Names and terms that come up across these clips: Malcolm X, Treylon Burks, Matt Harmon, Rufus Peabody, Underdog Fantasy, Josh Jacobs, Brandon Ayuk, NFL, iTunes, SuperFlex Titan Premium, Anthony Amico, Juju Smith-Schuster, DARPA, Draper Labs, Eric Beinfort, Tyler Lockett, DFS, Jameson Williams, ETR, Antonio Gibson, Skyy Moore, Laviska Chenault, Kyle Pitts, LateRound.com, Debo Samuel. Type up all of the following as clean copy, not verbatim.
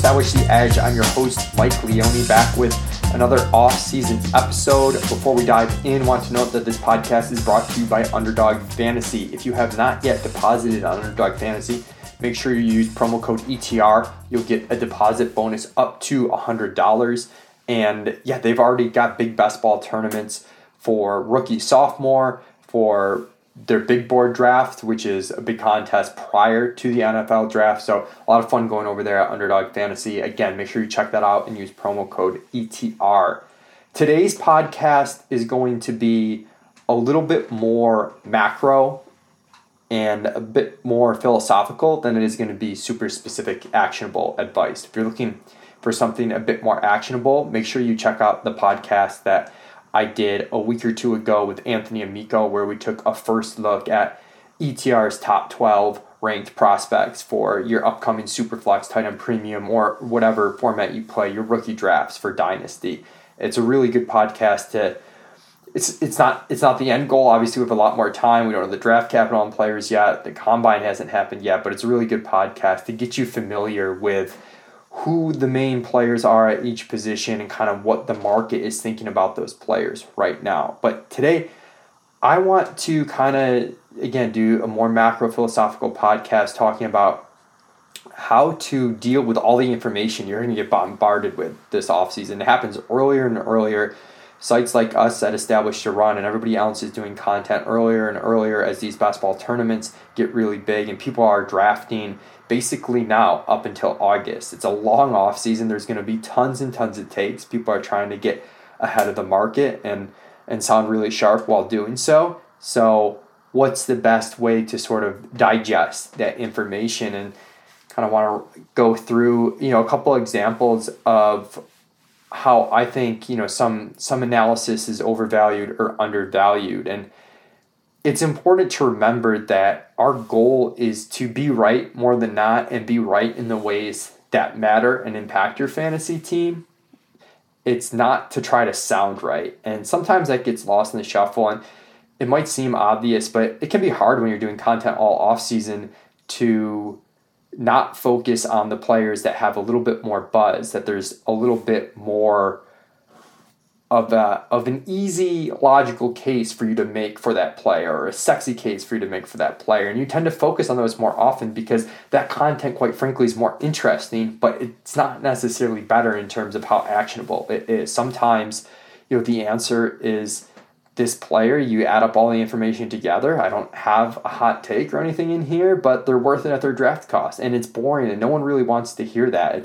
Establish the Edge. I'm your host, Mike Leone, back with another off-season episode. Before we dive in, want to note that this podcast is brought to you by Underdog Fantasy. If you have not yet deposited on Underdog Fantasy, make sure you use promo code ETR. You'll get a deposit bonus up to $100. And yeah, they've already got big best ball tournaments for rookie, sophomore, for their big board draft, which is a big contest prior to the NFL draft. So a lot of fun going over there at Underdog Fantasy. Again, make sure you check that out and use promo code ETR. Today's podcast is going to be a little bit more macro and a bit more philosophical than it is going to be super specific actionable advice. If you're looking for something a bit more actionable, make sure you check out the podcast that I did a week or two ago with Anthony Amico, where we took a first look at ETR's top 12 ranked prospects for your upcoming SuperFlex Titan Premium or whatever format you play, your rookie drafts for Dynasty. It's a really good podcast to... It's not the end goal. Obviously, we have a lot more time. We don't have the draft capital on players yet. The combine hasn't happened yet, but it's a really good podcast to get you familiar with who the main players are at each position and kind of what the market is thinking about those players right now. But today, I want to kind of, again, do a more macro philosophical podcast talking about how to deal with all the information you're going to get bombarded with this offseason. It happens earlier and earlier. Sites like us that establish to run, and everybody else is doing content earlier and earlier as these basketball tournaments get really big, and people are drafting basically now up until August. It's a long off season. There's going to be tons and tons of takes. People are trying to get ahead of the market and sound really sharp while doing so. So what's the best way to sort of digest that information? And kind of want to go through, you know, a couple examples of how I think, you know, some analysis is overvalued or undervalued. And it's important to remember that our goal is to be right more than not and be right in the ways that matter and impact your fantasy team. It's not to try to sound right. And sometimes that gets lost in the shuffle, and it might seem obvious, but it can be hard when you're doing content all off season to not focus on the players that have a little bit more buzz, that there's a little bit more of an easy logical case for you to make for that player, or a sexy case for you to make for that player. And you tend to focus on those more often because that content, quite frankly, is more interesting, but it's not necessarily better in terms of how actionable it is. Sometimes, you know, the answer is this player. You add up all the information together. I don't have a hot take or anything in here, but they're worth it at their draft cost. And it's boring, and no one really wants to hear that.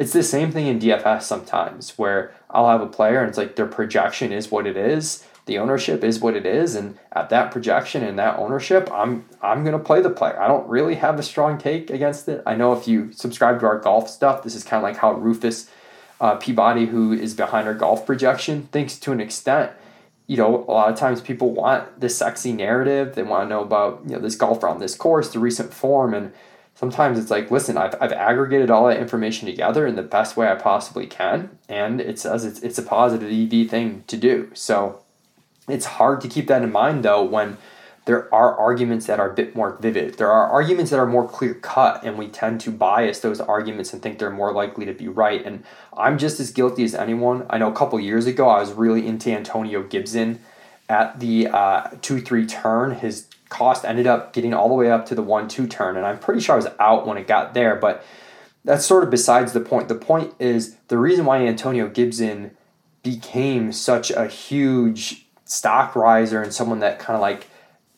It's the same thing in DFS sometimes, where I'll have a player and it's like their projection is what it is, the ownership is what it is, and at that projection and that ownership, I'm gonna play the player. I don't really have a strong take against it. I know if you subscribe to our golf stuff, this is kind of like how Rufus Peabody, who is behind our golf projection, thinks to an extent. You know, a lot of times people want this sexy narrative. They want to know about, you know, this golfer on this course, the recent form. And sometimes it's like, listen, I've aggregated all that information together in the best way I possibly can. And it says it's a positive EV thing to do. So it's hard to keep that in mind, though, when there are arguments that are a bit more vivid. There are arguments that are more clear cut, and we tend to bias those arguments and think they're more likely to be right. And I'm just as guilty as anyone. I know a couple years ago, I was really into Antonio Gibson at the 2-3 turn. His cost ended up getting all the way up to the 1-2 turn, and I'm pretty sure I was out when it got there, but that's sort of besides the point. The point is the reason why Antonio Gibson became such a huge stock riser and someone that kind of like,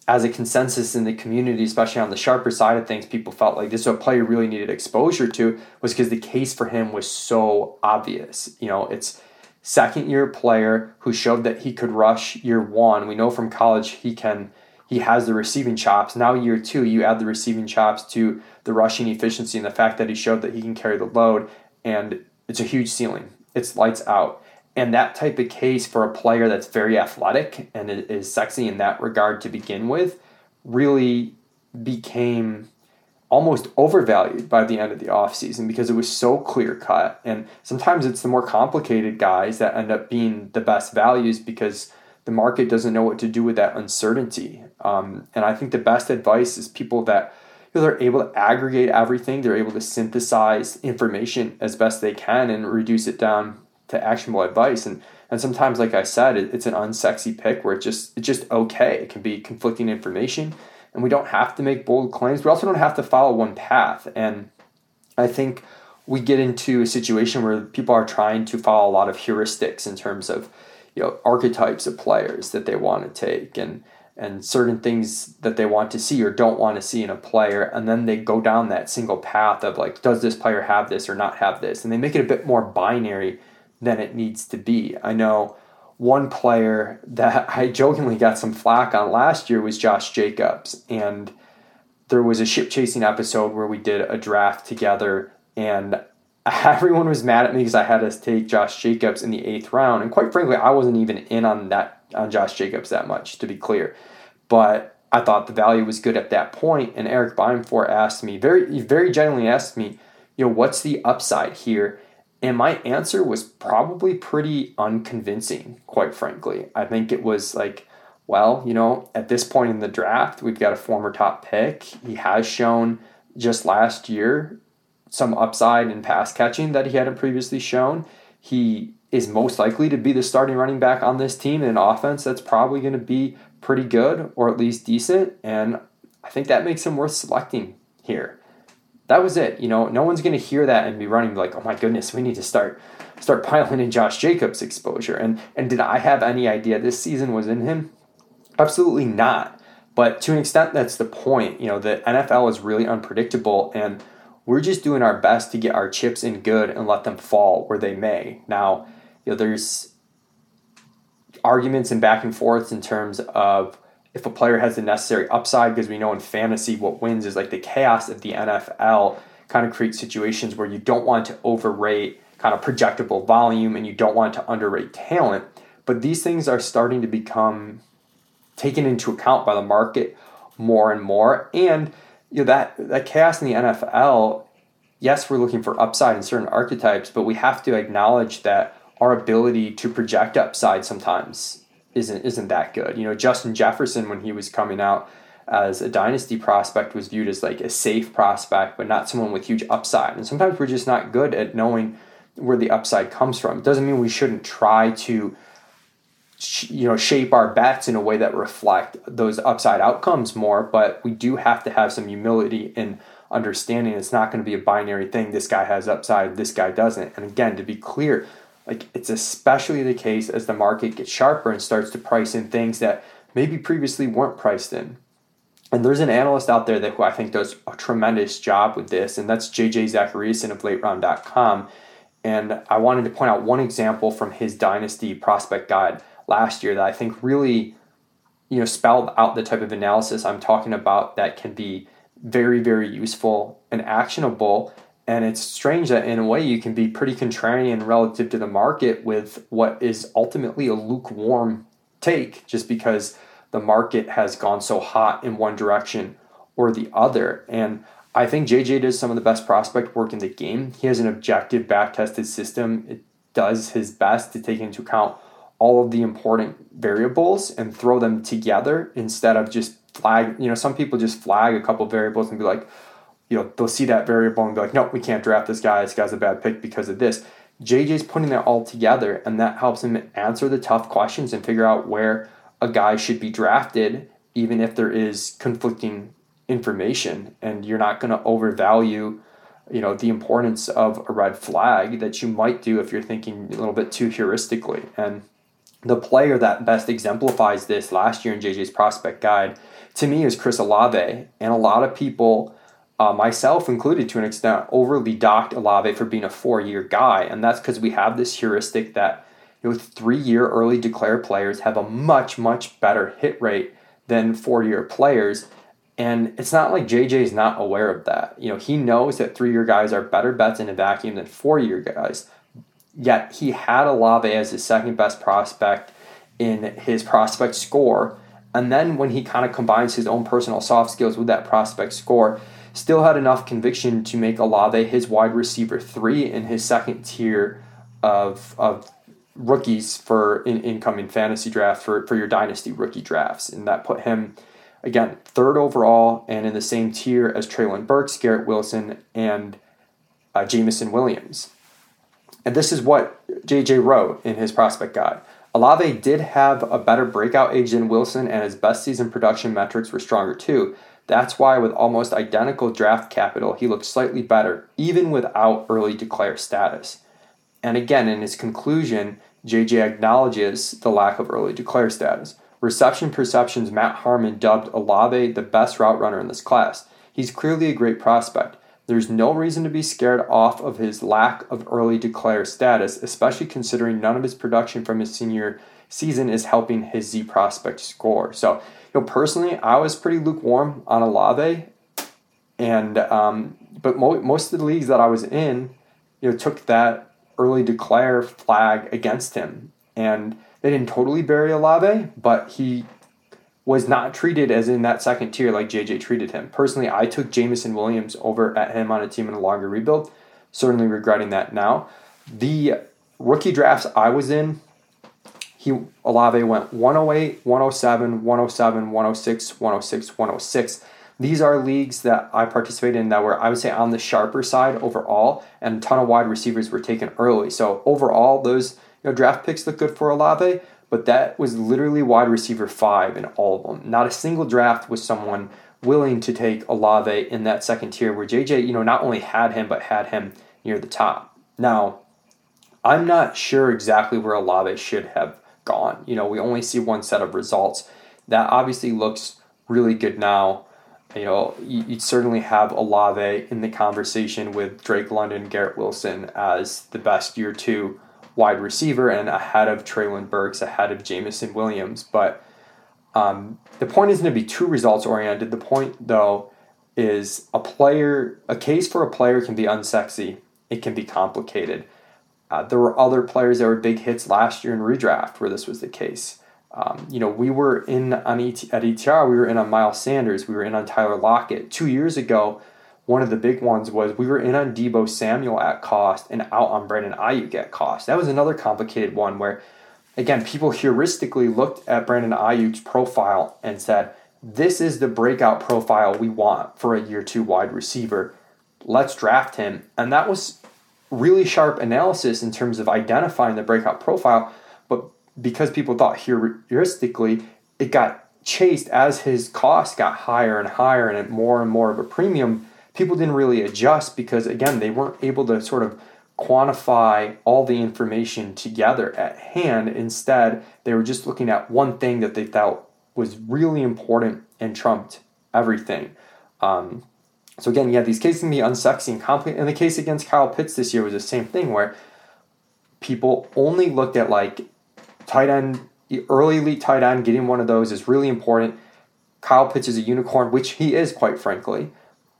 as a consensus in the community, especially on the sharper side of things, people felt like this is a player really needed exposure to, was because the case for him was so obvious. You know, it's second-year player who showed that he could rush year one. We know from college he has the receiving chops. Now year two, you add the receiving chops to the rushing efficiency and the fact that he showed that he can carry the load, and it's a huge ceiling. It's lights out. And that type of case for a player that's very athletic and is sexy in that regard to begin with really became almost overvalued by the end of the offseason because it was so clear-cut. And sometimes it's the more complicated guys that end up being the best values because the market doesn't know what to do with that uncertainty. And I think the best advice is people that, because they're able to aggregate everything. They're able to synthesize information as best they can and reduce it down to actionable advice. And sometimes, like I said, it's an unsexy pick where it's just okay. It can be conflicting information, and we don't have to make bold claims. We also don't have to follow one path. And I think we get into a situation where people are trying to follow a lot of heuristics in terms of, you know, archetypes of players that they want to take and certain things that they want to see or don't want to see in a player. And then they go down that single path of like, does this player have this or not have this? And they make it a bit more binary than it needs to be. I know one player that I jokingly got some flack on last year was Josh Jacobs. And there was a ship chasing episode where we did a draft together, and everyone was mad at me because I had us take Josh Jacobs in the 8th round. And quite frankly, I wasn't even in on Josh Jacobs that much, to be clear. But I thought the value was good at that point. And Eric Beinfort asked me, very, very gently asked me, you know, what's the upside here? And my answer was probably pretty unconvincing, quite frankly. I think it was like, well, you know, at this point in the draft, we've got a former top pick. He has shown just last year some upside in pass catching that he hadn't previously shown. He is most likely to be the starting running back on this team in an offense that's probably going to be pretty good or at least decent. And I think that makes him worth selecting here. That was it. You know, no one's going to hear that and be running like, oh my goodness, we need to start piling in Josh Jacobs exposure. And did I have any idea this season was in him? Absolutely not. But to an extent, that's the point. You know, the NFL is really unpredictable, and we're just doing our best to get our chips in good and let them fall where they may. Now, you know, there's arguments and back and forths in terms of if a player has the necessary upside, because we know in fantasy what wins is like the chaos of the NFL kind of creates situations where you don't want to overrate kind of projectable volume and you don't want to underrate talent. But these things are starting to become taken into account by the market more and more. And you know, that chaos in the NFL, yes, we're looking for upside in certain archetypes, but we have to acknowledge that our ability to project upside sometimes isn't that good. You know, Justin Jefferson, when he was coming out as a dynasty prospect, was viewed as like a safe prospect, but not someone with huge upside. And sometimes we're just not good at knowing where the upside comes from. It doesn't mean we shouldn't try to, you know, shape our bets in a way that reflect those upside outcomes more, but we do have to have some humility and understanding. It's not going to be a binary thing. This guy has upside, this guy doesn't. And again, to be clear, like, it's especially the case as the market gets sharper and starts to price in things that maybe previously weren't priced in. And there's an analyst out there who I think does a tremendous job with this, and that's JJ Zachariason of LateRound.com. And I wanted to point out one example from his Dynasty Prospect Guide last year that I think really, you know, spelled out the type of analysis I'm talking about that can be very, very useful and actionable. And it's strange that in a way you can be pretty contrarian relative to the market with what is ultimately a lukewarm take, just because the market has gone so hot in one direction or the other. And I think JJ does some of the best prospect work in the game. He has an objective, back-tested system. It does his best to take into account all of the important variables and throw them together instead of just flag. You know, some people just flag a couple variables and be like, you know, they'll see that variable and be like, nope, we can't draft this guy. This guy's a bad pick because of this. JJ's putting that all together, and that helps him answer the tough questions and figure out where a guy should be drafted, even if there is conflicting information. And you're not going to overvalue, you know, the importance of a red flag that you might do if you're thinking a little bit too heuristically. And the player that best exemplifies this last year in JJ's prospect guide, to me, is Chris Olave. And a lot of people, myself included to an extent, overly docked Olave for being a 4-year guy. And that's because we have this heuristic that, you know, 3-year early declare players have a much, much better hit rate than 4-year players. And it's not like JJ's not aware of that. You know, he knows that 3-year guys are better bets in a vacuum than 4-year guys. Yet he had Olave as his second best prospect in his prospect score. And then when he kind of combines his own personal soft skills with that prospect score, still had enough conviction to make Olave his wide receiver 3 in his second tier of rookies for an incoming fantasy draft for your dynasty rookie drafts. And that put him Again, third overall and in the same tier as Treylon Burks, Garrett Wilson, and Jameson Williams. And this is what JJ wrote in his prospect guide. Olave did have a better breakout age than Wilson, and his best season production metrics were stronger too. That's why with almost identical draft capital, he looked slightly better, even without early declare status. And again, in his conclusion, JJ acknowledges the lack of early declare status. Reception Perception's Matt Harmon dubbed Olave the best route runner in this class. He's clearly a great prospect. There's no reason to be scared off of his lack of early declare status, especially considering none of his production from his senior season is helping his Z prospect score. So, personally, I was pretty lukewarm on Olave, and but most of the leagues that I was in, took that early declare flag against him, and they didn't totally bury Olave, but he was not treated as in that second tier like JJ treated him. Personally, I took Jameson Williams over at him on a team in a longer rebuild, certainly regretting that now. The rookie drafts I was in, Olave went 108, 107, 107, 106, 106, 106. These are leagues that I participated in that were, I would say, on the sharper side overall, and a ton of wide receivers were taken early. So overall, those draft picks look good for Olave, but that was literally wide receiver 5 in all of them. Not a single draft was someone willing to take Olave in that second tier where JJ, not only had him, but had him near the top. Now, I'm not sure exactly where Olave should have gone. We only see one set of results. That obviously looks really good now. You'd certainly have Olave in the conversation with Drake London, Garrett Wilson as the best year 2 wide receiver and ahead of Treylon Burks, ahead of Jameson Williams. But the point isn't to be too results oriented. The point, though, is a case for a player can be unsexy. It can be complicated. There were other players that were big hits last year in redraft where this was the case. We were in at ETR, we were in on Miles Sanders. We were in on Tyler Lockett. 2 years ago, one of the big ones was we were in on Debo Samuel at cost and out on Brandon Ayuk at cost. That was another complicated one where, again, people heuristically looked at Brandon Ayuk's profile and said, this is the breakout profile we want for a year 2 wide receiver. Let's draft him. And that was really sharp analysis in terms of identifying the breakout profile. But because people thought heuristically, it got chased as his cost got higher and higher and at more and more of a premium. People didn't really adjust because, again, they weren't able to sort of quantify all the information together at hand. Instead, they were just looking at one thing that they thought was really important and trumped everything. So again, these cases can be unsexy and complicated. And the case against Kyle Pitts this year was the same thing where people only looked at tight end, early elite tight end, getting one of those is really important. Kyle Pitts is a unicorn, which he is, quite frankly.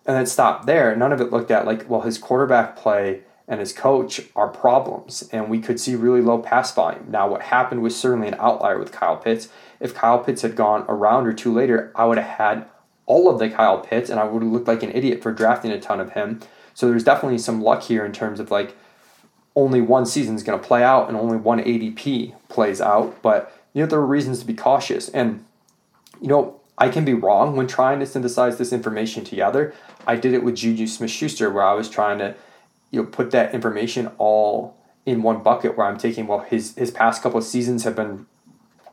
And it stopped there. None of it looked at his quarterback play and his coach are problems. And we could see really low pass volume. Now, what happened was certainly an outlier with Kyle Pitts. If Kyle Pitts had gone a round or 2 later, I would have had all of the Kyle Pitts, and I would have looked like an idiot for drafting a ton of him. So there's definitely some luck here in terms of only one season's going to play out and only one ADP plays out. But, there were reasons to be cautious. And, I can be wrong when trying to synthesize this information together. I did it with Juju Smith-Schuster where I was trying to put that information all in one bucket where I'm taking, his past couple of seasons have been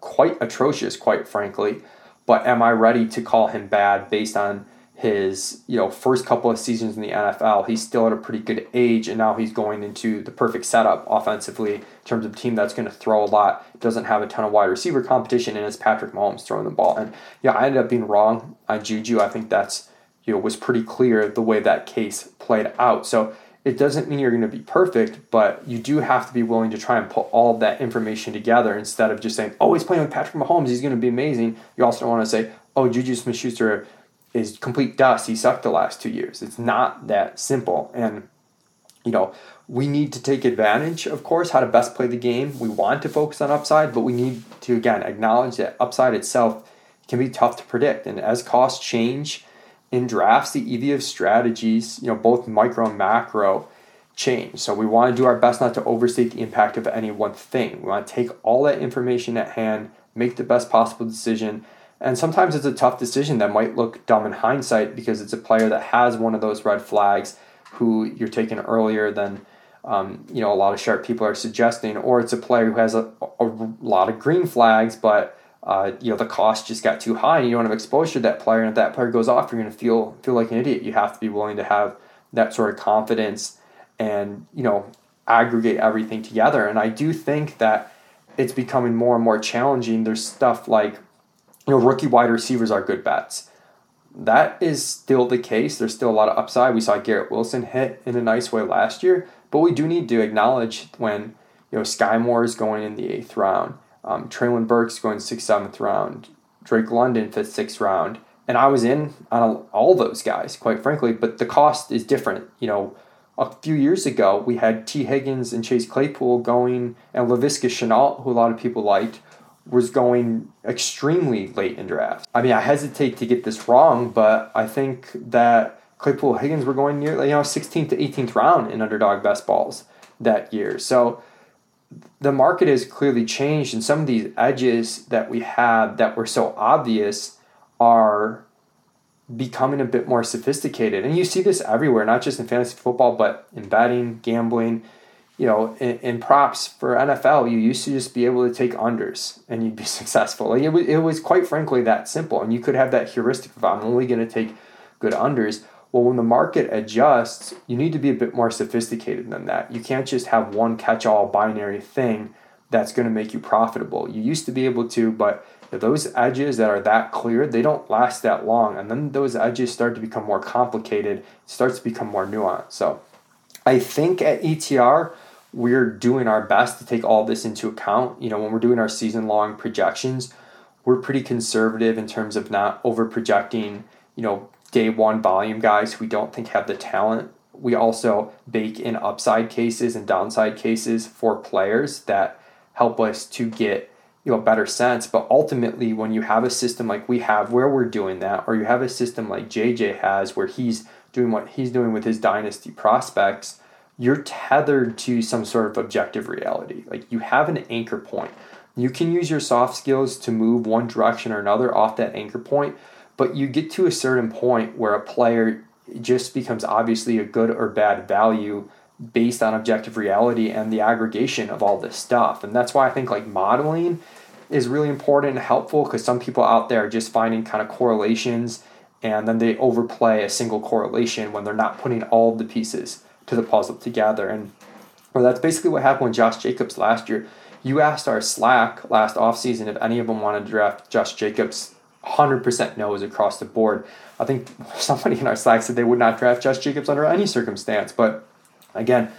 quite atrocious, quite frankly, but am I ready to call him bad based on his first couple of seasons in the NFL? He's still at a pretty good age, and now he's going into the perfect setup offensively in terms of a team that's going to throw a lot, doesn't have a ton of wide receiver competition, and it's Patrick Mahomes throwing the ball. And I ended up being wrong on Juju. I think that's was pretty clear the way that case played out. So it doesn't mean you're going to be perfect, but you do have to be willing to try and put all of that information together instead of just saying, oh, he's playing with Patrick Mahomes, he's going to be amazing. You also don't want to say, oh, Juju Smith-Schuster is complete dust. He sucked the last 2 years. It's not that simple. And, we need to take advantage, of course, how to best play the game. We want to focus on upside, but we need to, again, acknowledge that upside itself can be tough to predict. And as costs change in drafts, the EV of strategies, both micro and macro, change. So we want to do our best not to overstate the impact of any one thing. We want to take all that information at hand, make the best possible decision, And sometimes it's a tough decision that might look dumb in hindsight because it's a player that has one of those red flags who you're taking earlier than a lot of sharp people are suggesting, or it's a player who has a lot of green flags, but the cost just got too high and you don't have exposure to that player. And if that player goes off, you're going to feel like an idiot. You have to be willing to have that sort of confidence and, aggregate everything together. And I do think that it's becoming more and more challenging. There's stuff like, rookie wide receivers are good bets. That is still the case. There's still a lot of upside. We saw Garrett Wilson hit in a nice way last year, but we do need to acknowledge when, Skyy Moore is going in the 8th round, Treylon Burks going 6th, 7th round, Drake London 5th, 6th round. And I was in on all those guys, quite frankly, but the cost is different. A few years ago, we had T Higgins and Chase Claypool going, and Laviska Chenault, who a lot of people liked, was going extremely late in drafts. I mean, I hesitate to get this wrong, but I think that Claypool and Higgins were going near 16th to 18th round in Underdog best balls that year. So the market has clearly changed, and some of these edges that we have that were so obvious are becoming a bit more sophisticated. And you see this everywhere, not just in fantasy football, but in betting, gambling. In props for NFL, you used to just be able to take unders and you'd be successful. Like it was quite frankly that simple. And you could have that heuristic of I'm only going to take good unders. Well, when the market adjusts, you need to be a bit more sophisticated than that. You can't just have one catch-all binary thing that's going to make you profitable. You used to be able to, but those edges that are that clear, they don't last that long. And then those edges start to become more complicated, starts to become more nuanced. So I think at ETR, we're doing our best to take all this into account. When we're doing our season-long projections, we're pretty conservative in terms of not over-projecting, day one volume guys who we don't think have the talent. We also bake in upside cases and downside cases for players that help us to get a better sense. But ultimately, when you have a system like we have where we're doing that, or you have a system like JJ has where he's doing what he's doing with his dynasty prospects, you're tethered to some sort of objective reality. Like you have an anchor point. You can use your soft skills to move one direction or another off that anchor point, but you get to a certain point where a player just becomes obviously a good or bad value based on objective reality and the aggregation of all this stuff. And that's why I think modeling is really important and helpful, because some people out there are just finding kind of correlations and then they overplay a single correlation when they're not putting all the pieces to the puzzle together. And that's basically what happened with Josh Jacobs last year. You asked our Slack last offseason if any of them wanted to draft Josh Jacobs. 100% no's across the board. I think somebody in our Slack said they would not draft Josh Jacobs under any circumstance. But again,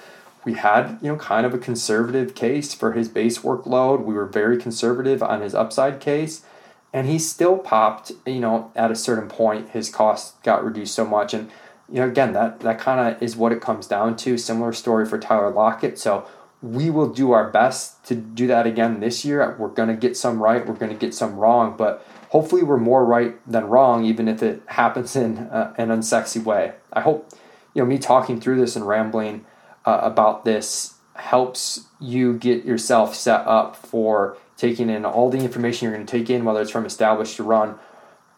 we had kind of a conservative case for his base workload. We were very conservative on his upside case, and he still popped. At a certain point, his cost got reduced so much, and again, that kind of is what it comes down to. Similar story for Tyler Lockett. So we will do our best to do that again this year. We're going to get some right. We're going to get some wrong, but hopefully we're more right than wrong, even if it happens in an unsexy way. I hope me talking through this and rambling about this helps you get yourself set up for taking in all the information you're going to take in, whether it's from Established to Run,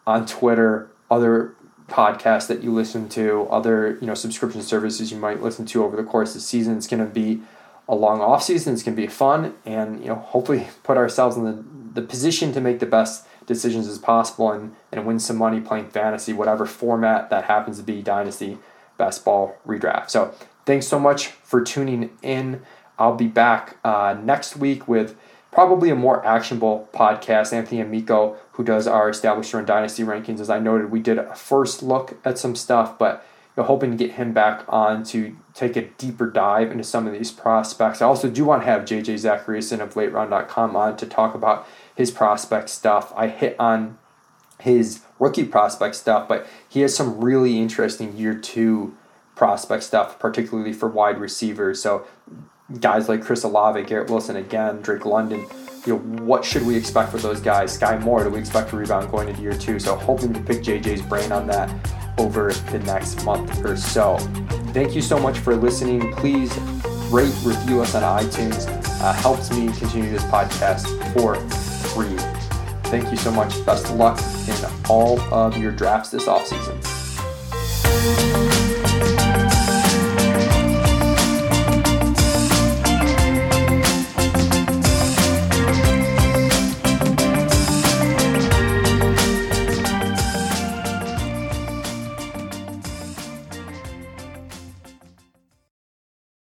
on Twitter, other podcasts that you listen to, other subscription services you might listen to over the course of the season. It's going to be a long off season. It's going to be fun, and hopefully put ourselves in the position to make the best decisions as possible and win some money playing fantasy, whatever format that happens to be, dynasty, best ball, redraft. So thanks so much for tuning in. I'll be back next week with probably a more actionable podcast. Anthony Amico, who does our Established Run dynasty rankings, as I noted, we did a first look at some stuff, but hoping to get him back on to take a deeper dive into some of these prospects. I also do want to have JJ Zachariason of LateRound.com on to talk about his prospect stuff. I hit on his rookie prospect stuff, but he has some really interesting year two prospect stuff, particularly for wide receivers. So guys like Chris Olave, Garrett Wilson again, Drake London, what should we expect for those guys? Skyy Moore, do we expect a rebound going into year two? So hoping to pick JJ's brain on that over the next month or so. Thank you so much for listening. Please rate, review us on iTunes. Helps me continue this podcast for free. Thank you so much. Best of luck in all of your drafts this offseason.